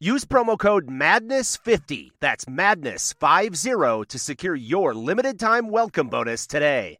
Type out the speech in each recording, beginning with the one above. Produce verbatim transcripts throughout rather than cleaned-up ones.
Use promo code madness fifty, that's madness fifty, to secure your limited-time welcome bonus today.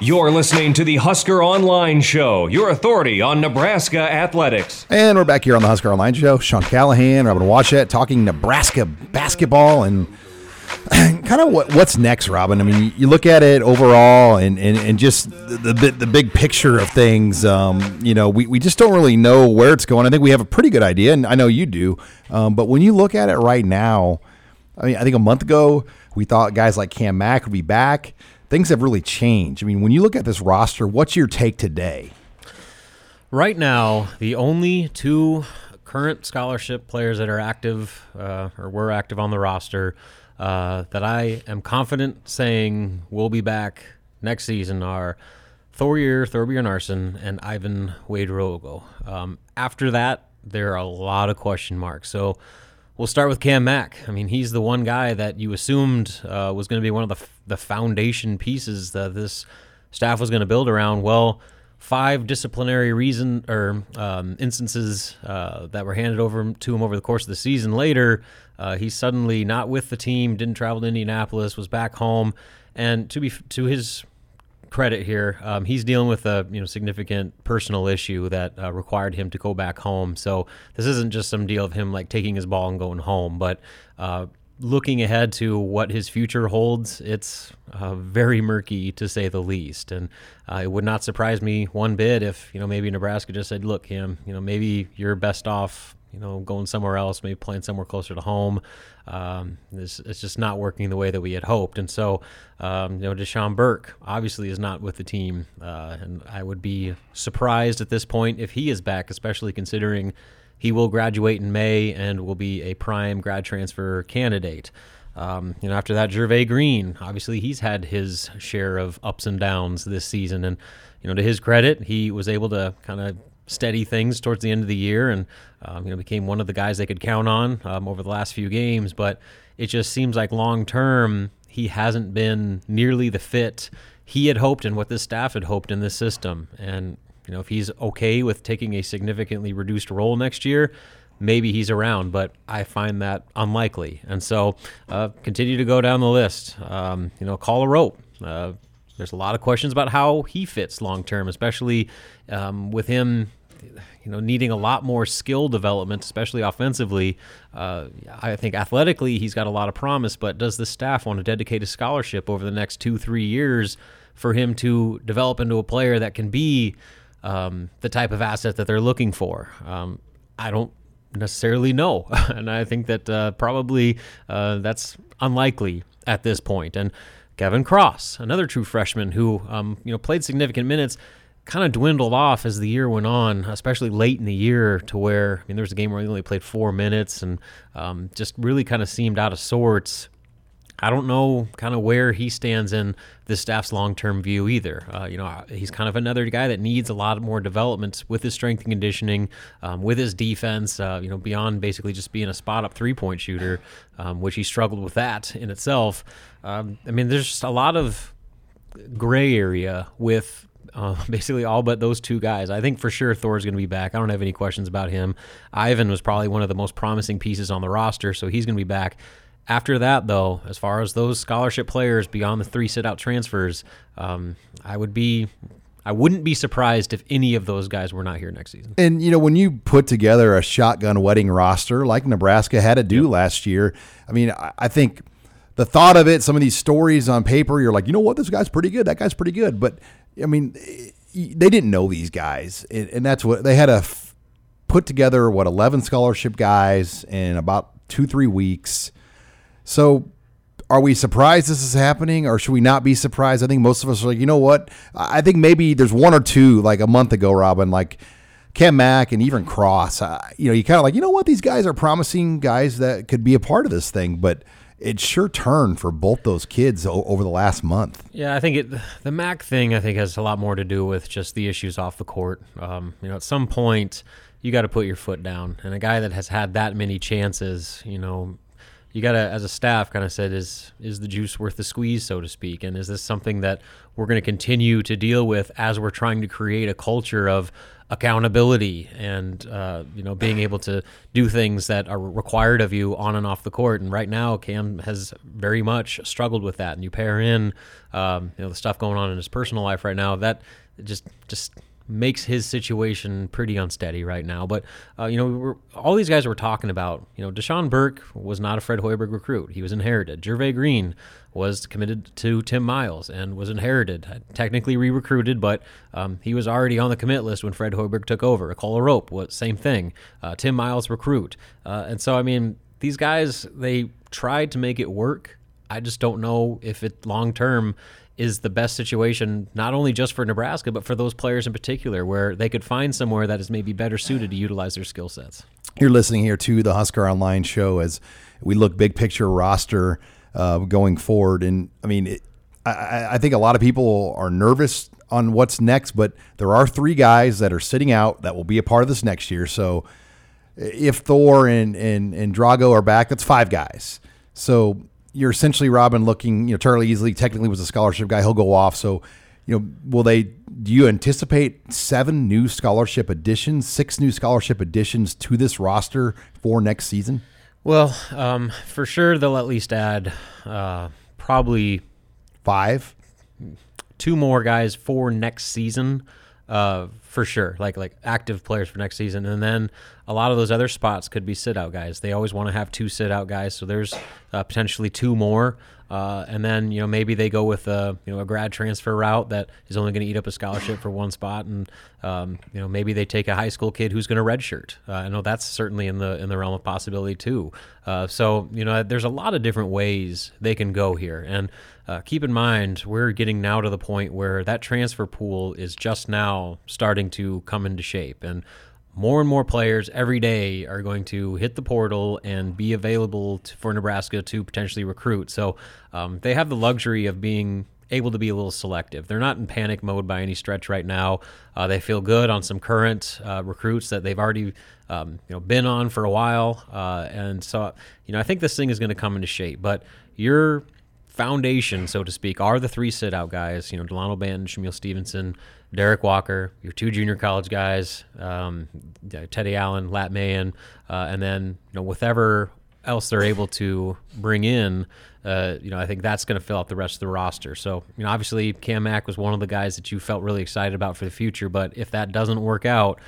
You're listening to the Husker Online Show, your authority on Nebraska athletics. And we're back here on the Husker Online Show. Sean Callahan, Robin Washat, talking Nebraska basketball and kind of what, what's next, Robin. I mean, you look at it overall and, and, and just the, the the big picture of things. Um, you know, we, we just don't really know where it's going. I think we have a pretty good idea, and I know you do. Um, but when you look at it right now, I mean, I think a month ago we thought guys like Cam Mack would be back. Things have really changed. I mean, when you look at this roster, what's your take today? Right now, the only two current scholarship players that are active uh, or were active on the roster uh, that I am confident saying will be back next season are Thorir Thorbjarnarson and Yvan Ouedraogo. Um, after that, there are a lot of question marks. So we'll start with Cam Mack. I mean, he's the one guy that you assumed uh, was going to be one of the f- the foundation pieces that this staff was going to build around. Well, five disciplinary reason or um, instances uh, that were handed over to him over the course of the season. Later, uh, he's suddenly not with the team, didn't travel to Indianapolis, was back home, and to be to his credit here, um, he's dealing with a you know significant personal issue that uh, required him to go back home. So this isn't just some deal of him like taking his ball and going home, but uh, looking ahead to what his future holds, it's uh, very murky to say the least. And uh, it would not surprise me one bit if you know maybe Nebraska just said, "Look, Cam, you know maybe you're best off you know going somewhere else, maybe playing somewhere closer to home. Um, this it's just not working the way that we had hoped." And so, um, you know, Dachon Burke obviously is not with the team, uh, and I would be surprised at this point if he is back, especially considering he will graduate in May and will be a prime grad transfer candidate. Um, you know, after that, Gervais Green, obviously he's had his share of ups and downs this season, and you know, to his credit, he was able to kind of steady things towards the end of the year and um, you know became one of the guys they could count on um, over the last few games. But it just seems like long term he hasn't been nearly the fit he had hoped and what this staff had hoped in this system. And you know if he's okay with taking a significantly reduced role next year, maybe he's around, but I find that unlikely. And so uh, continue to go down the list. Um, you know call a rope. Uh, there's a lot of questions about how he fits long term, especially um, with him you know, needing a lot more skill development, especially offensively. Uh, I think athletically he's got a lot of promise, but does the staff want to dedicate a scholarship over the next two, three years for him to develop into a player that can be um, the type of asset that they're looking for? Um, I don't necessarily know. And I think that uh, probably uh, that's unlikely at this point. And Kevin Cross, another true freshman who um, you know played significant minutes, kind of dwindled off as the year went on, especially late in the year, to where, I mean, there was a game where he only played four minutes and um, just really kind of seemed out of sorts. I don't know kind of where he stands in the staff's long-term view either. Uh, you know, he's kind of another guy that needs a lot more development with his strength and conditioning, um, with his defense, uh, you know, beyond basically just being a spot-up three-point shooter, um, which he struggled with that in itself. Um, I mean, there's just a lot of gray area with Uh, basically all but those two guys. I think for sure Thor's going to be back. I don't have any questions about him. Yvan was probably one of the most promising pieces on the roster, so he's going to be back. After that, though, as far as those scholarship players beyond the three sit-out transfers, um, I would be... I wouldn't be surprised if any of those guys were not here next season. And, you know, when you put together a shotgun wedding roster like Nebraska had to do yep. last year, I mean, I think the thought of it, some of these stories on paper, you're like, you know what, this guy's pretty good, that guy's pretty good, but I mean, they didn't know these guys, and, and that's what they had a f- put together what eleven scholarship guys in about two three weeks. So, are we surprised this is happening, or should we not be surprised? I think most of us are like, you know what? I think maybe there's one or two like a month ago, Robin, like Cam Mack and even Cross. Uh, you know, you kind of like, you know what? These guys are promising guys that could be a part of this thing, but it sure turned for both those kids o- over the last month. Yeah, I think it, the Mack thing, I think, has a lot more to do with just the issues off the court. Um, you know, at some point, you got to put your foot down, and a guy that has had that many chances, you know. You got to, as a staff, kind of said, is is the juice worth the squeeze, so to speak? And is this something that we're going to continue to deal with as we're trying to create a culture of accountability and, uh, you know, being able to do things that are required of you on and off the court? And right now, Cam has very much struggled with that. And you pair in, um, you know, the stuff going on in his personal life right now, that just just makes his situation pretty unsteady right now. But, uh, you know, we were, all these guys we're talking about, you know, Dachon Burke was not a Fred Hoiberg recruit. He was inherited. Gervais Green was committed to Tim Miles and was inherited, technically re-recruited, but um, he was already on the commit list when Fred Hoiberg took over. Akala Rope was same thing. Uh, Tim Miles recruit. Uh, and so, I mean, these guys, they tried to make it work. I just don't know if it long-term is the best situation, not only just for Nebraska, but for those players in particular, where they could find somewhere that is maybe better suited to utilize their skill sets. You're listening here to the Husker Online Show as we look big picture roster uh, going forward. And I mean, it, I, I think a lot of people are nervous on what's next, but there are three guys that are sitting out that will be a part of this next year. So if Thor and, and, and Drago are back, that's five guys. So you're essentially, Robin, looking, you know, Charlie Easley technically was a scholarship guy. He'll go off. So, you know, will they, do you anticipate seven new scholarship additions, six new scholarship additions to this roster for next season? Well, um, for sure, they'll at least add uh, probably five, two more guys for next season. Uh, for sure, like like active players for next season, and then a lot of those other spots could be sit-out guys. They always want to have two sit-out guys, so there's uh, potentially two more, uh, and then you know maybe they go with a you know a grad transfer route that is only going to eat up a scholarship for one spot, and um, you know maybe they take a high school kid who's going to redshirt. Uh, I know that's certainly in the in the realm of possibility too. Uh, so you know there's a lot of different ways they can go here, and uh, keep in mind we're getting now to the point where that transfer pool is just now starting to come into shape, and more and more players every day are going to hit the portal and be available to, for Nebraska to potentially recruit. So um, they have the luxury of being able to be a little selective. They're not in panic mode by any stretch right now. Uh, they feel good on some current uh, recruits that they've already um, you know been on for a while, uh, and so you know I think this thing is going to come into shape. But your foundation, so to speak, are the three sit-out guys. You know, Delano Banton, Shamil Stevenson, Derek Walker, your two junior college guys, um, Teddy Allen, Lat Mayen, uh, and then you know whatever else they're able to bring in. Uh, you know, I think that's going to fill out the rest of the roster. So, you know, obviously Cam Mack was one of the guys that you felt really excited about for the future. But if that doesn't work out,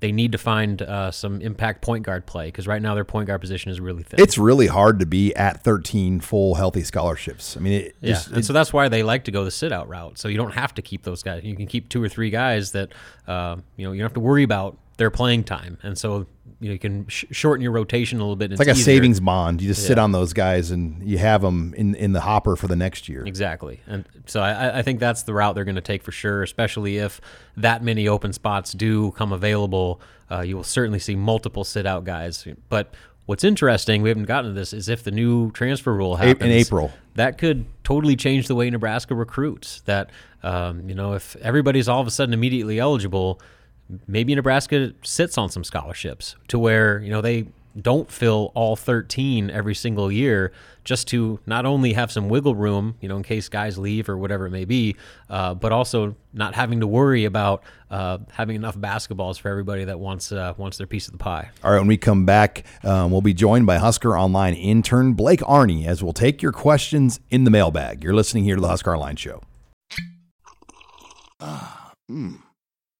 they need to find uh, some impact point guard play, because right now their point guard position is really thin. It's really hard to be at thirteen full healthy scholarships. I mean, it, yeah, just, and it, so that's why they like to go the sit-out route. So you don't have to keep those guys. You can keep two or three guys that uh, you know you don't have to worry about their playing time, and so you know you can sh- shorten your rotation a little bit. It's, it's like easier. A savings bond. You just yeah. sit on those guys, and you have them in, in the hopper for the next year. Exactly, and so I, I think that's the route they're going to take for sure. Especially if that many open spots do come available, uh, you will certainly see multiple sit-out guys. But what's interesting, we haven't gotten to this, is if the new transfer rule happens in April, that could totally change the way Nebraska recruits. That um, you know, if everybody's all of a sudden immediately eligible, maybe Nebraska sits on some scholarships to where, you know, they don't fill all thirteen every single year, just to not only have some wiggle room, you know, in case guys leave or whatever it may be, uh, but also not having to worry about uh, having enough basketballs for everybody that wants uh, wants their piece of the pie. All right, when we come back, um, we'll be joined by Husker Online intern Blake Arney as we'll take your questions in the mailbag. You're listening here to the Husker Online Show. Ah, uh, mmm.